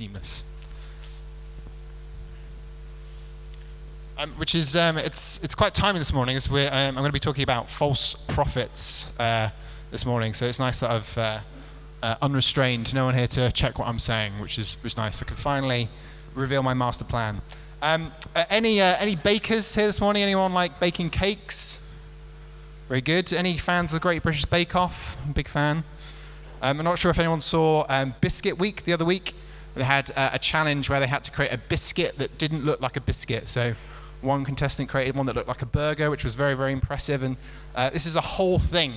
seamless. Which is, it's quite timely this morning, as I'm going to be talking about false prophets this morning. So it's nice that I've unrestrained, no one here to check what I'm saying, which is nice. I can finally reveal my master plan. Any bakers here this morning? Anyone like baking cakes? Very good. Any fans of the Great British Bake Off? I'm a big fan. I'm not sure if anyone saw Biscuit Week the other week. They had a challenge where they had to create a biscuit that didn't look like a biscuit. So one contestant created one that looked like a burger, which was very, very impressive. And this is a whole thing,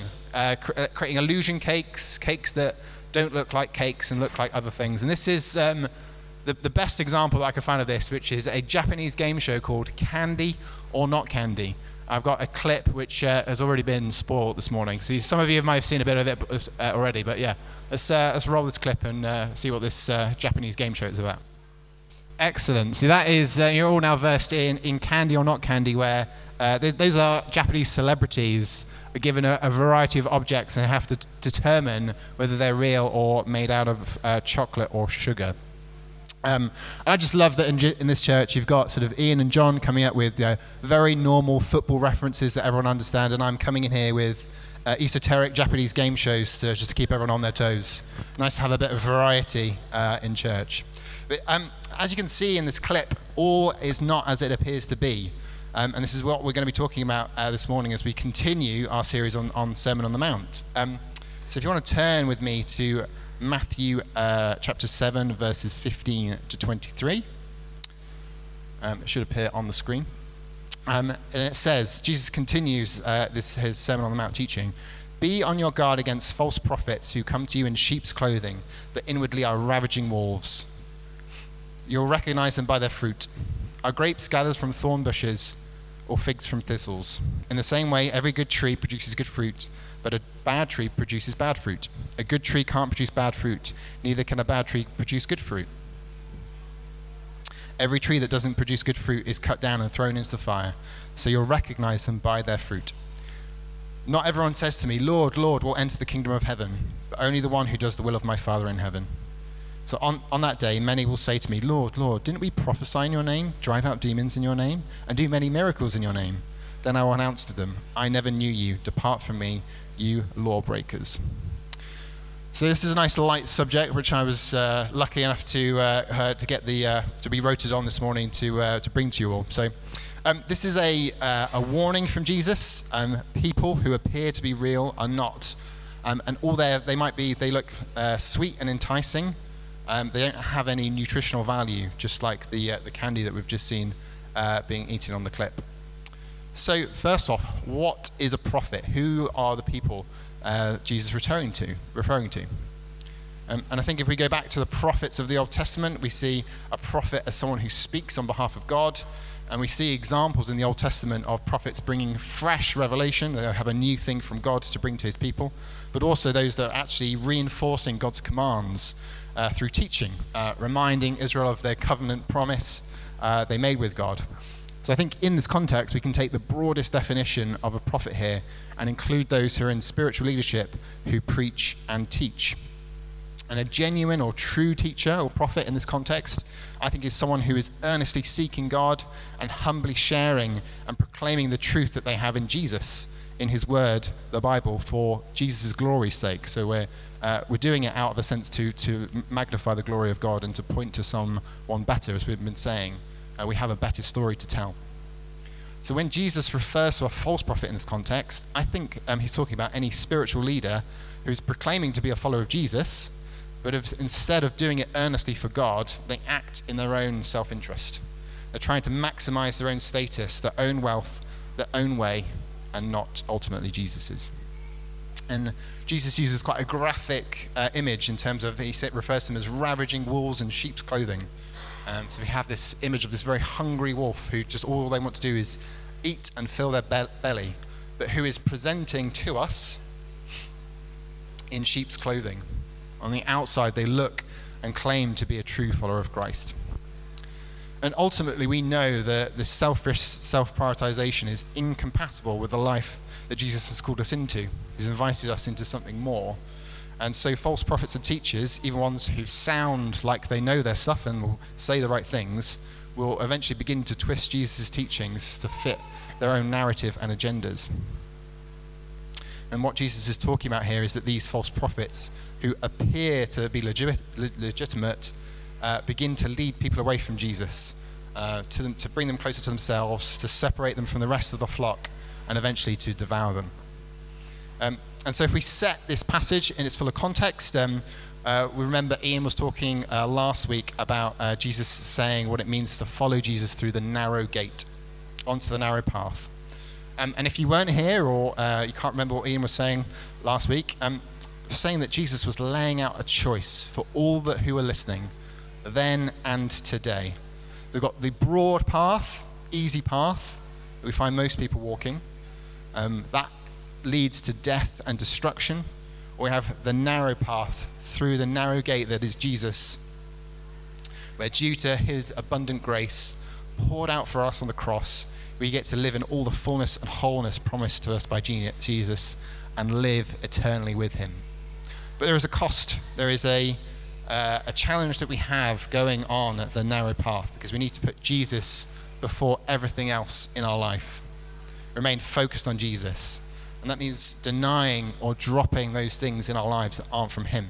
creating illusion cakes that don't look like cakes and look like other things. And this is the best example that I could find of this, which is a Japanese game show called Candy or Not Candy. I've got a clip which has already been spoiled this morning. So some of you might have seen a bit of it already, but yeah. Let's roll this clip and see what this Japanese game show is about. Excellent. So that is, you're all now versed in Candy or Not Candy, where those are Japanese celebrities given a variety of objects and have to determine whether they're real or made out of chocolate or sugar. I just love that in this church you've got sort of Ian and John coming up with very normal football references that everyone understands, and I'm coming in here with esoteric Japanese game shows just to keep everyone on their toes. Nice to have a bit of variety in church. But as you can see in this clip, all is not as it appears to be. And this is what we're going to be talking about this morning as we continue our series on Sermon on the Mount. So if you want to turn with me to Matthew chapter 7, verses 15 to 23. It should appear on the screen. And it says, Jesus continues his Sermon on the Mount teaching. Be on your guard against false prophets who come to you in sheep's clothing, but inwardly are ravaging wolves. You'll recognize them by their fruit. Are grapes gathered from thorn bushes or figs from thistles? In the same way, every good tree produces good fruit, but a bad tree produces bad fruit. A good tree can't produce bad fruit, neither can a bad tree produce good fruit. Every tree that doesn't produce good fruit is cut down and thrown into the fire, so you'll recognize them by their fruit. Not everyone says to me, Lord, Lord, will enter the kingdom of heaven, but only the one who does the will of my Father in heaven. So on that day, many will say to me, Lord, Lord, didn't we prophesy in your name, drive out demons in your name, and do many miracles in your name? Then I will announce to them, I never knew you. Depart from me, you lawbreakers. So this is a nice light subject, which I was lucky enough to get to be rotated on this morning to bring to you all. So this is a warning from Jesus. People who appear to be real are not, and all they might be. They look sweet and enticing. They don't have any nutritional value, just like the candy that we've just seen being eaten on the clip. So first off, what is a prophet? Who are the people Jesus referring to. And I think if we go back to the prophets of the Old Testament, we see a prophet as someone who speaks on behalf of God, and we see examples in the Old Testament of prophets bringing fresh revelation. They have a new thing from God to bring to his people, but also those that are actually reinforcing God's commands through teaching, reminding Israel of their covenant promise they made with God. So I think in this context, we can take the broadest definition of a prophet here and include those who are in spiritual leadership who preach and teach. And a genuine or true teacher or prophet in this context, I think, is someone who is earnestly seeking God and humbly sharing and proclaiming the truth that they have in Jesus, in his word, the Bible, for Jesus' glory's sake. So we're doing it out of a sense to magnify the glory of God and to point to someone better, as we've been saying. We have a better story to tell. So when Jesus refers to a false prophet in this context, I think he's talking about any spiritual leader who's proclaiming to be a follower of Jesus, but instead of doing it earnestly for God, they act in their own self-interest. They're trying to maximize their own status, their own wealth, their own way, and not ultimately Jesus's. And Jesus uses quite a graphic image in terms of, he refers to them as ravaging wolves in sheep's clothing. So we have this image of this very hungry wolf who just all they want to do is eat and fill their belly, but who is presenting to us in sheep's clothing. On the outside, they look and claim to be a true follower of Christ. And ultimately, we know that this selfish self-prioritization is incompatible with the life that Jesus has called us into. He's invited us into something more. And so false prophets and teachers, even ones who sound like they know their stuff and will say the right things, will eventually begin to twist Jesus' teachings to fit their own narrative and agendas. And what Jesus is talking about here is that these false prophets, who appear to be legitimate, begin to lead people away from Jesus, to bring them closer to themselves, to separate them from the rest of the flock, and eventually to devour them. And so if we set this passage in its full of context, we remember Ian was talking last week about Jesus saying what it means to follow Jesus through the narrow gate, onto the narrow path. And if you weren't here or you can't remember what Ian was saying last week, saying that Jesus was laying out a choice for all that who are listening, then and today. They've got the broad path, easy path, that we find most people walking. That leads to death and destruction. Or we have the narrow path through the narrow gate that is Jesus, where due to his abundant grace poured out for us on the cross, we get to live in all the fullness and wholeness promised to us by Jesus and live eternally with him. But there is a cost. There is a challenge that we have going on at the narrow path, because we need to put Jesus before everything else in our life. Remain focused on Jesus. And that means denying or dropping those things in our lives that aren't from him.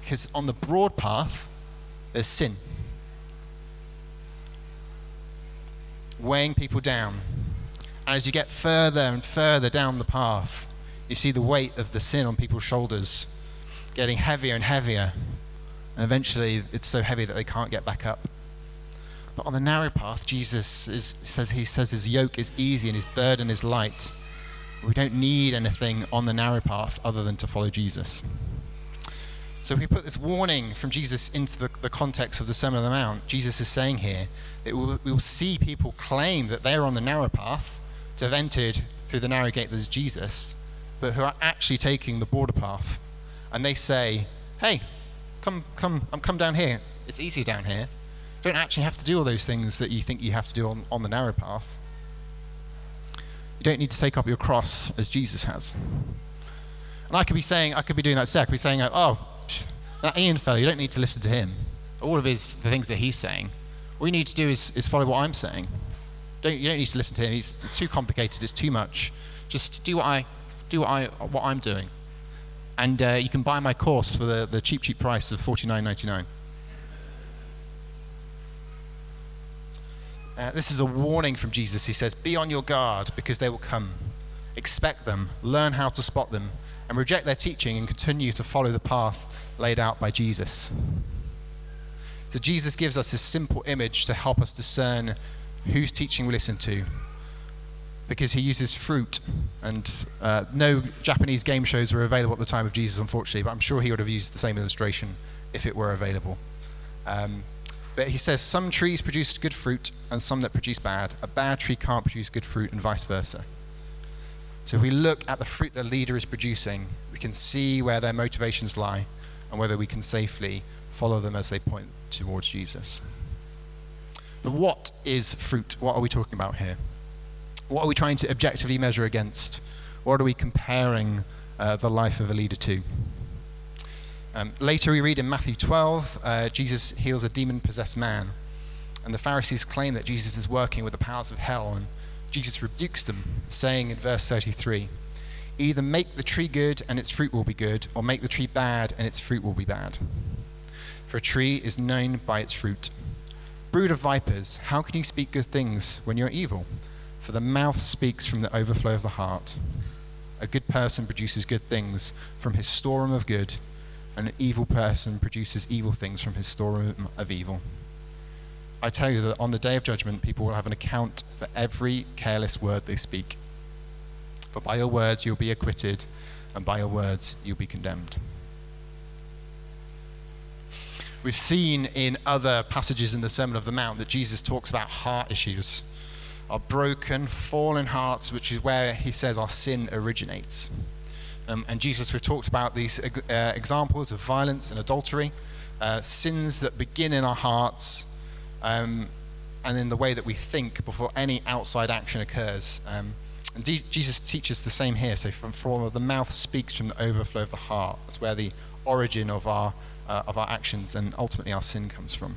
Because on the broad path, there's sin, weighing people down. And as you get further and further down the path, you see the weight of the sin on people's shoulders getting heavier and heavier, and eventually it's so heavy that they can't get back up. But on the narrow path, Jesus says his yoke is easy and his burden is light. We don't need anything on the narrow path other than to follow Jesus. So if we put this warning from Jesus into the context of the Sermon on the Mount, Jesus is saying here that we will see people claim that they're on the narrow path to have entered through the narrow gate that is Jesus, but who are actually taking the broader path. And they say, hey, come down here. It's easy down here. You don't actually have to do all those things that you think you have to do on the narrow path. You don't need to take up your cross as Jesus has. And I could be doing that, oh, that Ian fellow, you don't need to listen to him. All of the things that he's saying. All you need to do is follow what I'm saying. You don't need to listen to him. It's too complicated. It's too much. Just do what I'm doing. And you can buy my course for the cheap price of $49.99. This is a warning from Jesus. He says, be on your guard, because they will come. Expect them, learn how to spot them, and reject their teaching and continue to follow the path laid out by Jesus. So Jesus gives us this simple image to help us discern whose teaching we listen to, because he uses fruit, and no Japanese game shows were available at the time of Jesus, unfortunately, but I'm sure he would have used the same illustration if it were available. But he says some trees produce good fruit and some that produce bad. A bad tree can't produce good fruit and vice versa. So if we look at the fruit the leader is producing, we can see where their motivations lie and whether we can safely follow them as they point towards Jesus. But what is fruit? What are we talking about here? What are we trying to objectively measure against? What are we comparing the life of a leader to? Later we read in Matthew 12, Jesus heals a demon-possessed man. And the Pharisees claim that Jesus is working with the powers of hell. And Jesus rebukes them, saying in verse 33, either make the tree good and its fruit will be good, or make the tree bad and its fruit will be bad. For a tree is known by its fruit. Brood of vipers, how can you speak good things when you're evil? For the mouth speaks from the overflow of the heart. A good person produces good things from his storeroom of good, and an evil person produces evil things from his storeroom of evil. I tell you that on the day of judgment, people will have an account for every careless word they speak. For by your words you'll be acquitted, and by your words you'll be condemned. We've seen in other passages in the Sermon on the Mount that Jesus talks about heart issues, our broken, fallen hearts, which is where he says our sin originates. And Jesus, we've talked about these examples of violence and adultery, sins that begin in our hearts, and in the way that we think before any outside action occurs. And Jesus teaches the same here. So from the mouth speaks from the overflow of the heart. That's where the origin of our actions and ultimately our sin comes from.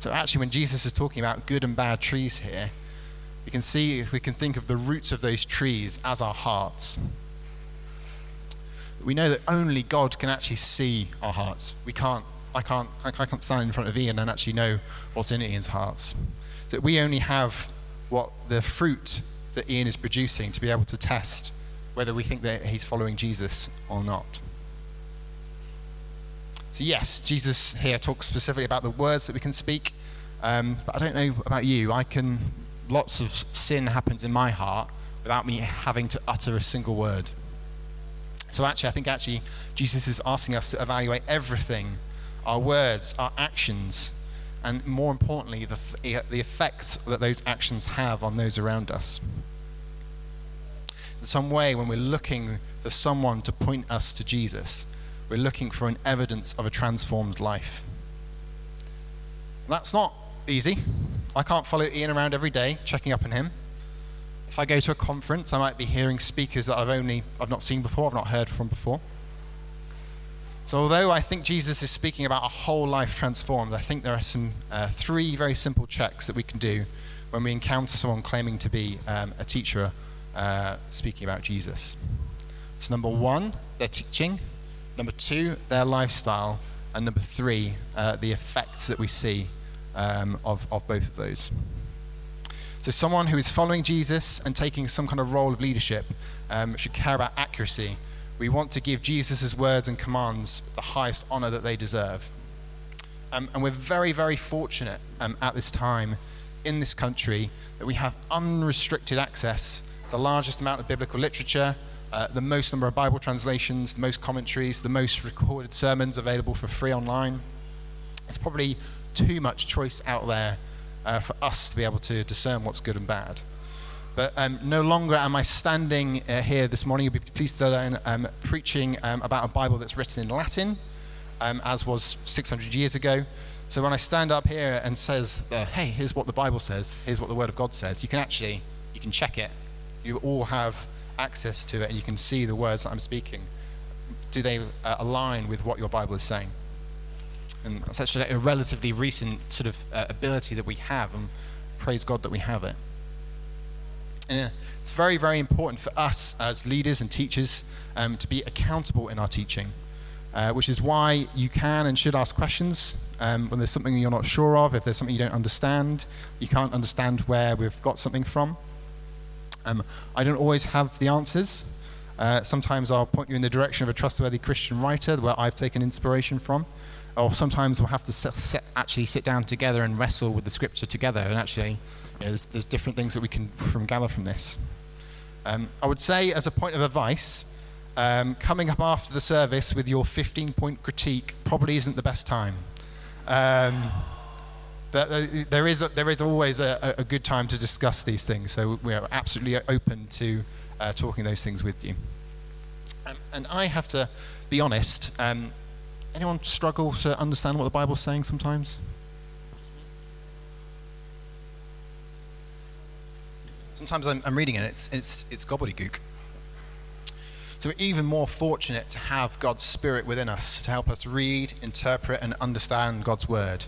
So actually, when Jesus is talking about good and bad trees here, you can see, if we can think of the roots of those trees as our hearts. We know that only God can actually see our hearts. We can't. I can't stand in front of Ian and actually know what's in Ian's hearts. So we only have what the fruit that Ian is producing to be able to test whether we think that he's following Jesus or not. So yes, Jesus here talks specifically about the words that we can speak, but I don't know about you. Lots of sin happens in my heart without me having to utter a single word. So actually, I think Jesus is asking us to evaluate everything, our words, our actions, and more importantly, the effects that those actions have on those around us. In some way, when we're looking for someone to point us to Jesus, we're looking for an evidence of a transformed life. That's not easy. I can't follow Ian around every day, checking up on him. If I go to a conference, I might be hearing speakers that I've not seen before, I've not heard from before. So although I think Jesus is speaking about a whole life transformed, I think there are some three very simple checks that we can do when we encounter someone claiming to be a teacher speaking about Jesus. So number one, their teaching. Number two, their lifestyle. And number three, the effects that we see of both of those. So someone who is following Jesus and taking some kind of role of leadership should care about accuracy. We want to give Jesus' words and commands the highest honor that they deserve. And we're very, very fortunate at this time in this country that we have unrestricted access, the largest amount of biblical literature, the most number of Bible translations, the most commentaries, the most recorded sermons available for free online. It's probably too much choice out there for us to be able to discern what's good and bad. But no longer am I standing here this morning, you'll be pleased to learn, preaching about a Bible that's written in Latin, as was 600 years ago. So when I stand up here and says, hey, here's what the Bible says, here's what the Word of God says, you can check it. You all have access to it, and you can see the words that I'm speaking. Do they align with what your Bible is saying? And that's actually a relatively recent sort of ability that we have, and praise God that we have it. And it's very, very important for us as leaders and teachers to be accountable in our teaching, which is why you can and should ask questions when there's something you're not sure of, if there's something you don't understand, you can't understand where we've got something from. I don't always have the answers. Sometimes I'll point you in the direction of a trustworthy Christian writer where I've taken inspiration from, or sometimes we'll have to sit down together and wrestle with the scripture together, and actually, there's different things that we can gather from this. I would say, as a point of advice, coming up after the service with your 15-point critique probably isn't the best time. But there is always a good time to discuss these things, so we are absolutely open to talking those things with you. And I have to be honest, anyone struggle to understand what the Bible's saying sometimes? Sometimes I'm reading it, and it's gobbledygook. So we're even more fortunate to have God's Spirit within us to help us read, interpret, and understand God's Word.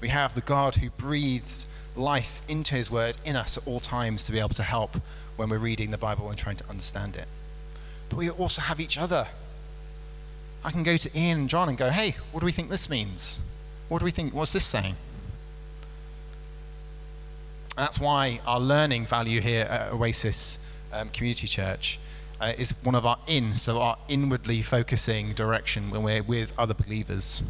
We have the God who breathed life into His Word in us at all times to be able to help when we're reading the Bible and trying to understand it. But we also have each other. I can go to Ian and John and go, hey, what do we think this means? What's this saying? And that's why our learning value here at Oasis Community Church is one of our inwardly focusing direction when we're with other believers.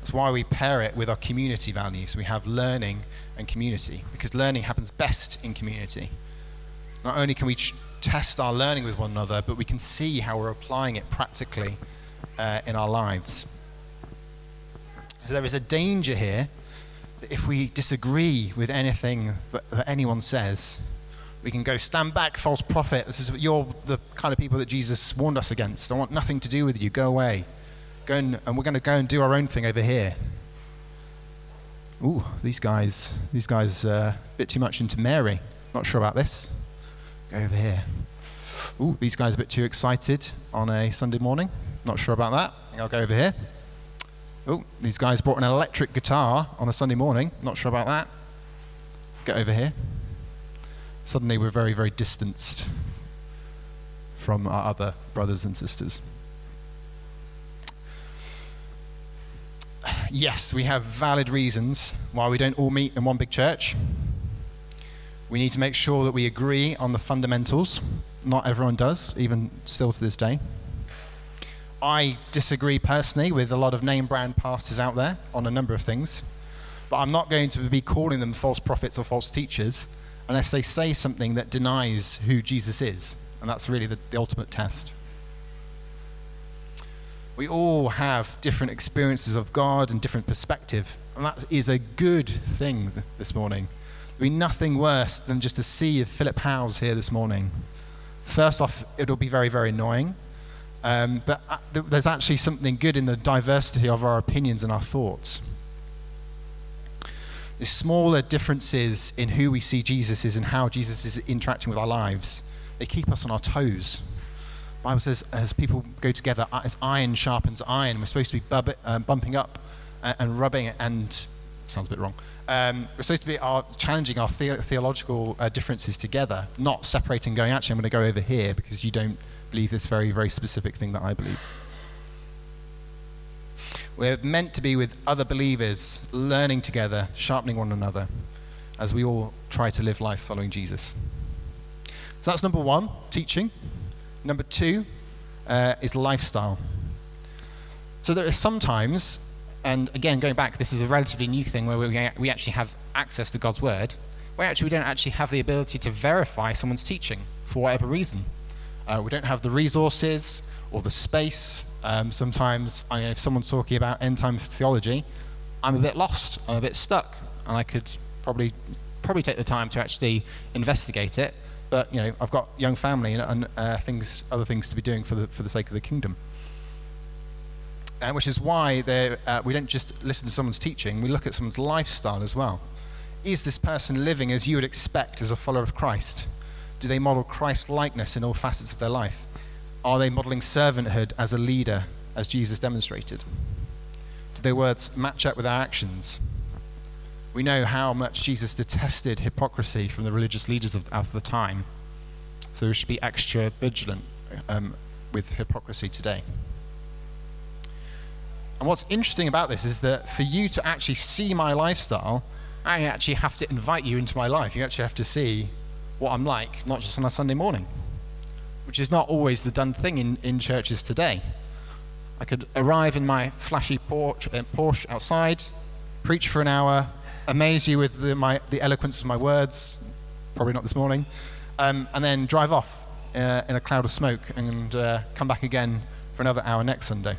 That's why we pair it with our community values. We have learning and community, because learning happens best in community. Not only can we test our learning with one another, but we can see how we're applying it practically in our lives. So there is a danger here. If we disagree with anything that anyone says, we can go, stand back, false prophet. You're the kind of people that Jesus warned us against. I want nothing to do with you. Go away. And we're going to go and do our own thing over here. Ooh, these guys a bit too much into Mary. Not sure about this. over here. Ooh, these guys are a bit too excited on a Sunday morning. Not sure about that. I think I'll go over here. Ooh, these guys brought an electric guitar on a Sunday morning. Not sure about that. Get over here. Suddenly we're very, very distanced from our other brothers and sisters. Yes, we have valid reasons why we don't all meet in one big church. We need to make sure that we agree on the fundamentals. Not everyone does, even still to this day. I disagree personally with a lot of name brand pastors out there on a number of things, but I'm not going to be calling them false prophets or false teachers unless they say something that denies who Jesus is. And that's really the ultimate test. We all have different experiences of God and different perspective, and that is a good thing this morning. There'll be nothing worse than just a sea of Philip Howes here this morning. First off, it'll be very, very annoying, but there's actually something good in the diversity of our opinions and our thoughts. The smaller differences in who we see Jesus is and how Jesus is interacting with our lives, they keep us on our toes. The Bible says, as people go together, as iron sharpens iron, we're supposed to be bumping up and rubbing and, sounds a bit wrong, we're supposed to be challenging our theological differences together, not separating, going, actually, I'm going to go over here because you don't believe this very, very specific thing that I believe. We're meant to be with other believers, learning together, sharpening one another, as we all try to live life following Jesus. So that's number one, teaching. Number two is lifestyle. So there are sometimes, and again, going back, this is a relatively new thing where we actually have access to God's word, where actually we don't actually have the ability to verify someone's teaching for whatever reason. We don't have the resources or the space. Sometimes, I know, if someone's talking about end-time theology, I'm a bit lost, I'm a bit stuck, and I could probably take the time to actually investigate it. But you know, I've got a young family and other things to be doing for the sake of the kingdom. Which is why we don't just listen to someone's teaching, we look at someone's lifestyle as well. Is this person living as you would expect as a follower of Christ? Do they model Christ-likeness in all facets of their life? Are they modeling servanthood as a leader, as Jesus demonstrated? Do their words match up with our actions? We know how much Jesus detested hypocrisy from the religious leaders of the time, so we should be extra vigilant with hypocrisy today. And what's interesting about this is that for you to actually see my lifestyle, I actually have to invite you into my life. You actually have to see what I'm like, not just on a Sunday morning, which is not always the done thing in churches today. I could arrive in my flashy Porsche outside, preach for an hour, amaze you with the eloquence of my words, probably not this morning, and then drive off in a cloud of smoke and come back again for another hour next Sunday.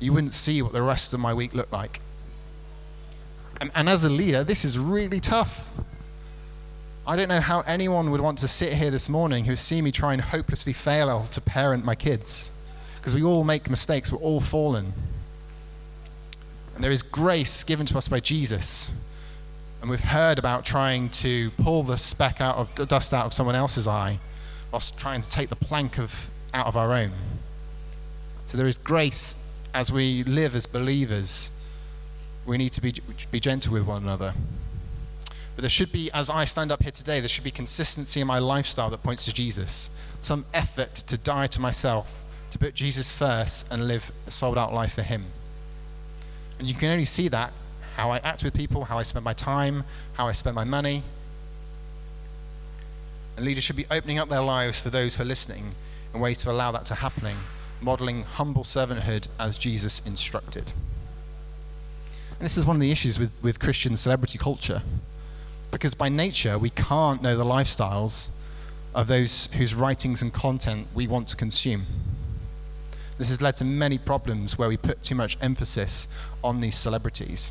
You wouldn't see what the rest of my week looked like. And as a leader, this is really tough. I don't know how anyone would want to sit here this morning who's seen me try and hopelessly fail to parent my kids, because we all make mistakes, we're all fallen. And there is grace given to us by Jesus. And we've heard about trying to pull the speck dust out of someone else's eye, whilst trying to take the plank out of our own. So there is grace. As we live as believers, we need to be gentle with one another. But there should be, as I stand up here today, there should be consistency in my lifestyle that points to Jesus. Some effort to die to myself, to put Jesus first and live a sold-out life for him. And you can only see that, how I act with people, how I spend my time, how I spend my money. And leaders should be opening up their lives for those who are listening in ways to allow that to happening. Modeling humble servanthood as Jesus instructed. And this is one of the issues with Christian celebrity culture, because by nature we can't know the lifestyles of those whose writings and content we want to consume. This has led to many problems where we put too much emphasis on these celebrities.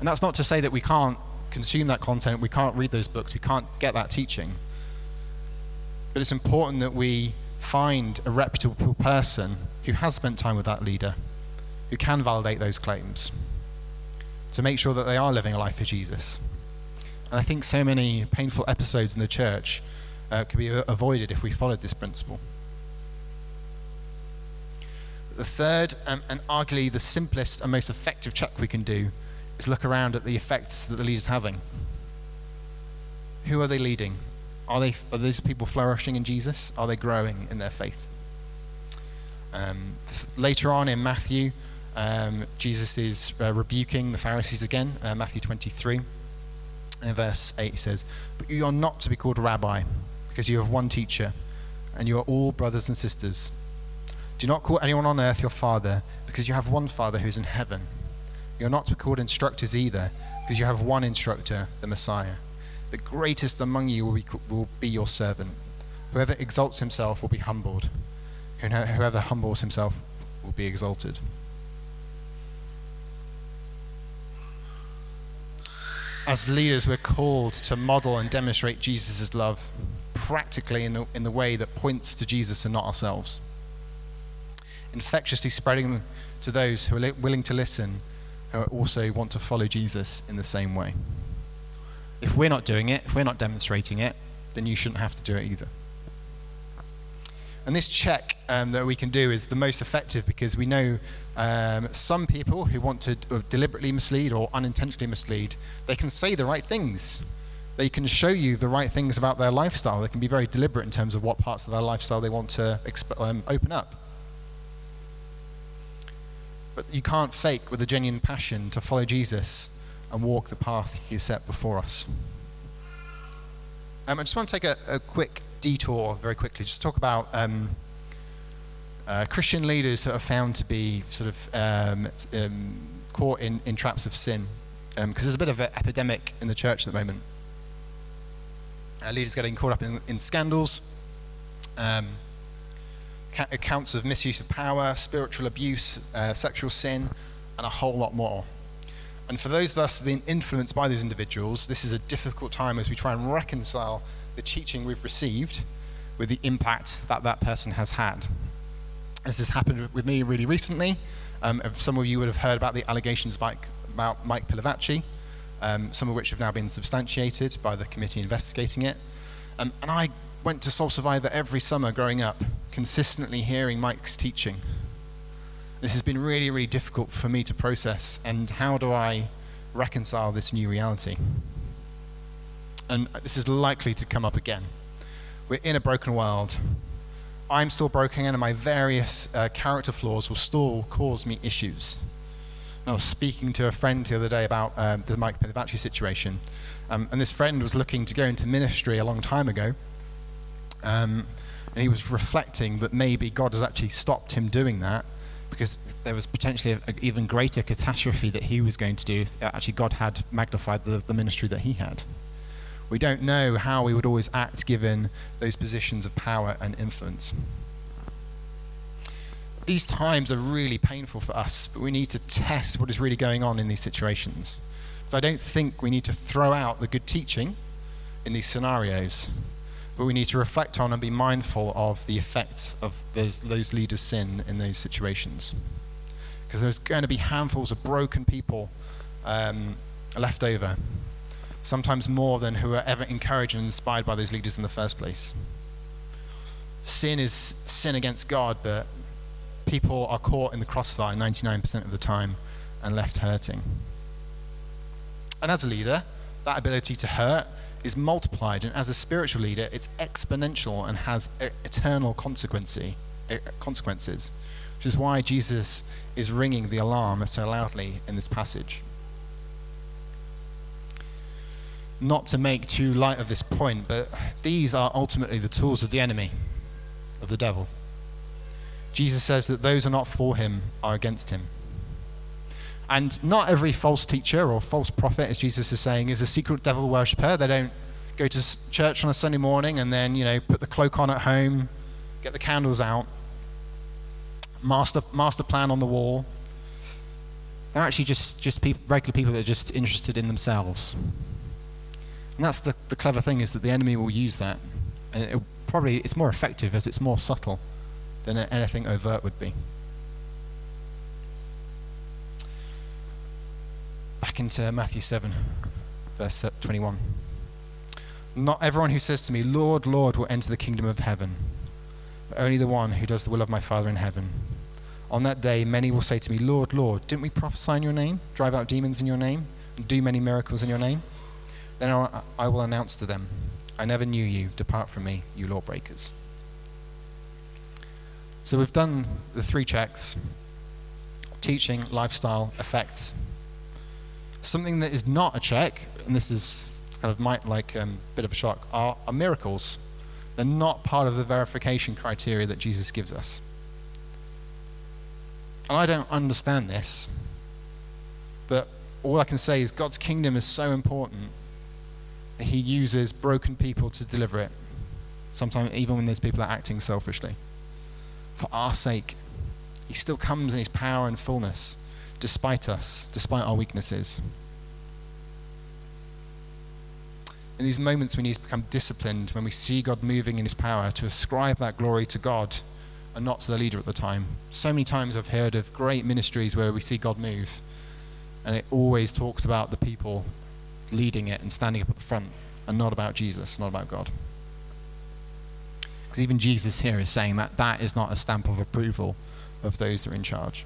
And that's not to say that we can't consume that content, we can't read those books, we can't get that teaching. But it's important that we find a reputable person who has spent time with that leader, who can validate those claims, to make sure that they are living a life for Jesus. And I think so many painful episodes in the church could be avoided if we followed this principle. The third, and arguably the simplest and most effective check we can do, is look around at the effects that the leader's having. Who are they leading? Are those people flourishing in Jesus? Are they growing in their faith? Later on in Matthew, Jesus is rebuking the Pharisees again. Matthew 23, in verse 8, he says, "But you are not to be called rabbi, because you have one teacher, and you are all brothers and sisters. Do not call anyone on earth your father, because you have one Father who is in heaven. You are not to be called instructors either, because you have one instructor, the Messiah. The greatest among you will be your servant. Whoever exalts himself will be humbled. Whoever humbles himself will be exalted." As leaders, we're called to model and demonstrate Jesus' love practically in the way that points to Jesus and not ourselves. Infectiously spreading them to those who are willing to listen, who also want to follow Jesus in the same way. If we're not doing it, if we're not demonstrating it, then you shouldn't have to do it either. And this check that we can do is the most effective, because we know some people who want to deliberately mislead or unintentionally mislead, they can say the right things. They can show you the right things about their lifestyle. They can be very deliberate in terms of what parts of their lifestyle they want to open up. But you can't fake with a genuine passion to follow Jesus and walk the path He has set before us. I just want to take a quick detour very quickly, just talk about Christian leaders that are found to be sort of caught in traps of sin, because there's a bit of an epidemic in the church at the moment. Leaders getting caught up in scandals, accounts of misuse of power, spiritual abuse, sexual sin, and a whole lot more. And for those of us who have been influenced by those individuals, this is a difficult time as we try and reconcile the teaching we've received with the impact that person has had. This has happened with me really recently. Some of you would have heard about the allegations about Mike Pilavachi, some of which have now been substantiated by the committee investigating it. And I went to Soul Survivor every summer growing up, consistently hearing Mike's teaching. This has been really, really difficult for me to process, and how do I reconcile this new reality? And this is likely to come up again. We're in a broken world. I'm still broken, and my various character flaws will still cause me issues. I was speaking to a friend the other day about the Mike Pilavachi situation, and this friend was looking to go into ministry a long time ago, and he was reflecting that maybe God has actually stopped him doing that because there was potentially an even greater catastrophe that he was going to do if actually God had magnified the ministry that he had. We don't know how we would always act given those positions of power and influence. These times are really painful for us, but we need to test what is really going on in these situations. So I don't think we need to throw out the good teaching in these scenarios, but we need to reflect on and be mindful of the effects of those leaders' sin in those situations. Because there's going to be handfuls of broken people left over, sometimes more than who are ever encouraged and inspired by those leaders in the first place. Sin is sin against God, but people are caught in the crossfire 99% of the time and left hurting. And as a leader, that ability to hurt is multiplied, and as a spiritual leader, it's exponential and has eternal consequences, which is why Jesus is ringing the alarm so loudly in this passage. Not to make too light of this point, but these are ultimately the tools of the enemy, of the devil. Jesus says that those who are not for him are against him. And not every false teacher or false prophet, as Jesus is saying, is a secret devil worshipper. They don't go to church on a Sunday morning and then, put the cloak on at home, get the candles out, master plan on the wall. They're actually just regular people that are just interested in themselves. And that's the clever thing, is that the enemy will use that. And it's more effective as it's more subtle than anything overt would be. Back into Matthew 7, verse 21. Not everyone who says to me, Lord, Lord, will enter the kingdom of heaven, but only the one who does the will of my Father in heaven. On that day, many will say to me, Lord, Lord, didn't we prophesy in your name, drive out demons in your name, and do many miracles in your name? Then I will announce to them, I never knew you. Depart from me, you lawbreakers. So we've done the three checks: teaching, lifestyle, effects. Something that is not a check, and this is kind of bit of a shock, are miracles. They're not part of the verification criteria that Jesus gives us. And I don't understand this, but all I can say is God's kingdom is so important that he uses broken people to deliver it, sometimes even when those people are acting selfishly. For our sake, he still comes in his power and fullness, despite us, despite our weaknesses. In these moments, we need to become disciplined when we see God moving in his power to ascribe that glory to God and not to the leader at the time. So many times I've heard of great ministries where we see God move, and it always talks about the people leading it and standing up at the front, and not about Jesus, not about God. Because even Jesus here is saying that that is not a stamp of approval of those that are in charge.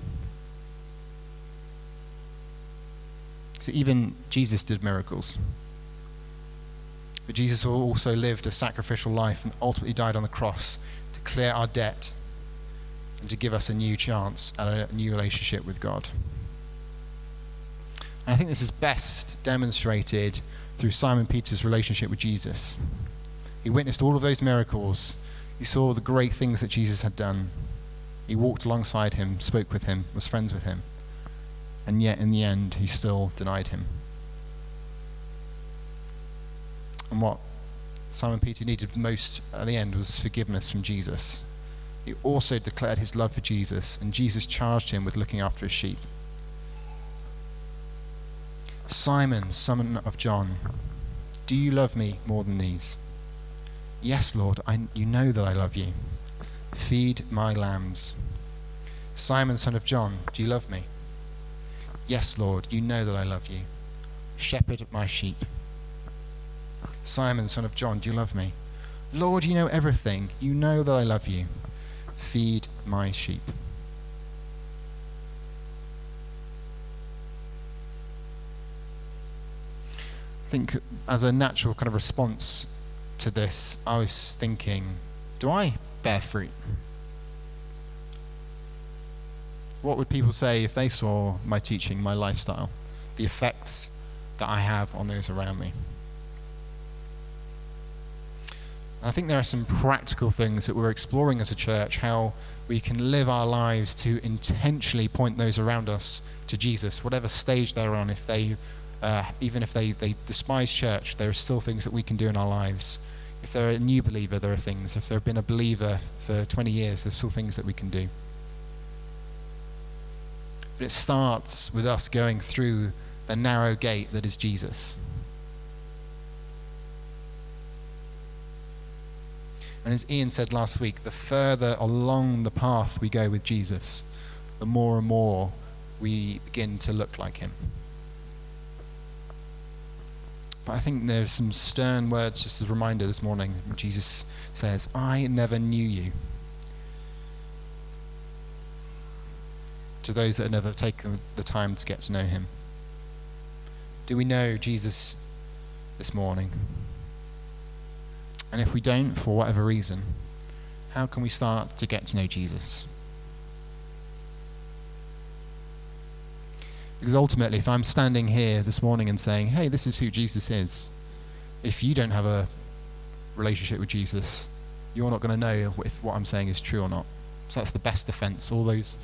So even Jesus did miracles. But Jesus also lived a sacrificial life and ultimately died on the cross to clear our debt and to give us a new chance at a new relationship with God. And I think this is best demonstrated through Simon Peter's relationship with Jesus. He witnessed all of those miracles. He saw the great things that Jesus had done. He walked alongside him, spoke with him, was friends with him. And yet in the end, he still denied him. And what Simon Peter needed most at the end was forgiveness from Jesus. He also declared his love for Jesus, and Jesus charged him with looking after his sheep. Simon, son of John, do you love me more than these? Yes, Lord, you know that I love you. Feed my lambs. Simon, son of John, do you love me? Yes, Lord, you know that I love you. Shepherd my sheep. Simon, son of John, do you love me? Lord, you know everything. You know that I love you. Feed my sheep. I think as a natural kind of response to this, I was thinking, do I bear fruit? What would people say if they saw my teaching, my lifestyle, the effects that I have on those around me? I think there are some practical things that we're exploring as a church, how we can live our lives to intentionally point those around us to Jesus, whatever stage they're on. If they, even if they despise church, there are still things that we can do in our lives. If they're a new believer, there are things. If they've been a believer for 20 years, there's still things that we can do. But it starts with us going through the narrow gate that is Jesus. And as Ian said last week, the further along the path we go with Jesus, the more and more we begin to look like him. But I think there's some stern words, just as a reminder this morning. Jesus says, I never knew you. To those that have never taken the time to get to know him. Do we know Jesus this morning? And if we don't, for whatever reason, how can we start to get to know Jesus? Because ultimately, if I'm standing here this morning and saying, hey, this is who Jesus is, if you don't have a relationship with Jesus, you're not going to know if what I'm saying is true or not. So that's the best defense. All those...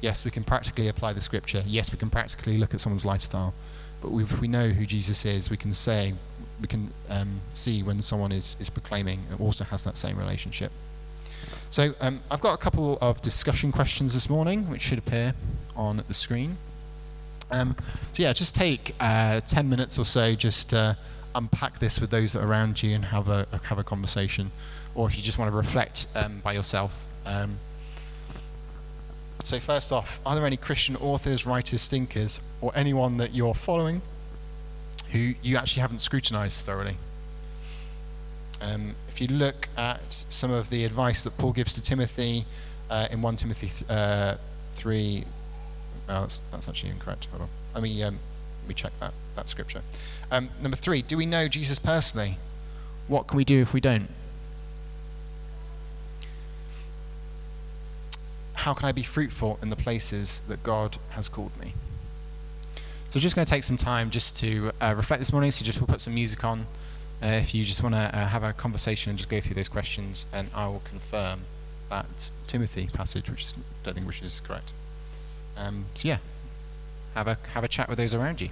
Yes, we can practically apply the scripture. Yes, we can practically look at someone's lifestyle. But if we know who Jesus is, we can say, we can see when someone is proclaiming and also has that same relationship. So I've got a couple of discussion questions this morning, which should appear on the screen. Just take 10 minutes or so just to unpack this with those that are around you and have a conversation. Or if you just want to reflect by yourself. So first off, are there any Christian authors, writers, thinkers, or anyone that you're following who you actually haven't scrutinized thoroughly? If you look at some of the advice that Paul gives to Timothy in 1 Timothy 3, well, that's actually incorrect. Hold on. Let me check that scripture. Number 3, do we know Jesus personally? What can we do if we don't? How can I be fruitful in the places that God has called me? So we're just going to take some time just to reflect this morning. So we'll put some music on. If you just want to have a conversation and just go through those questions, and I will confirm that Timothy passage, which I don't think is correct. Have a chat with those around you.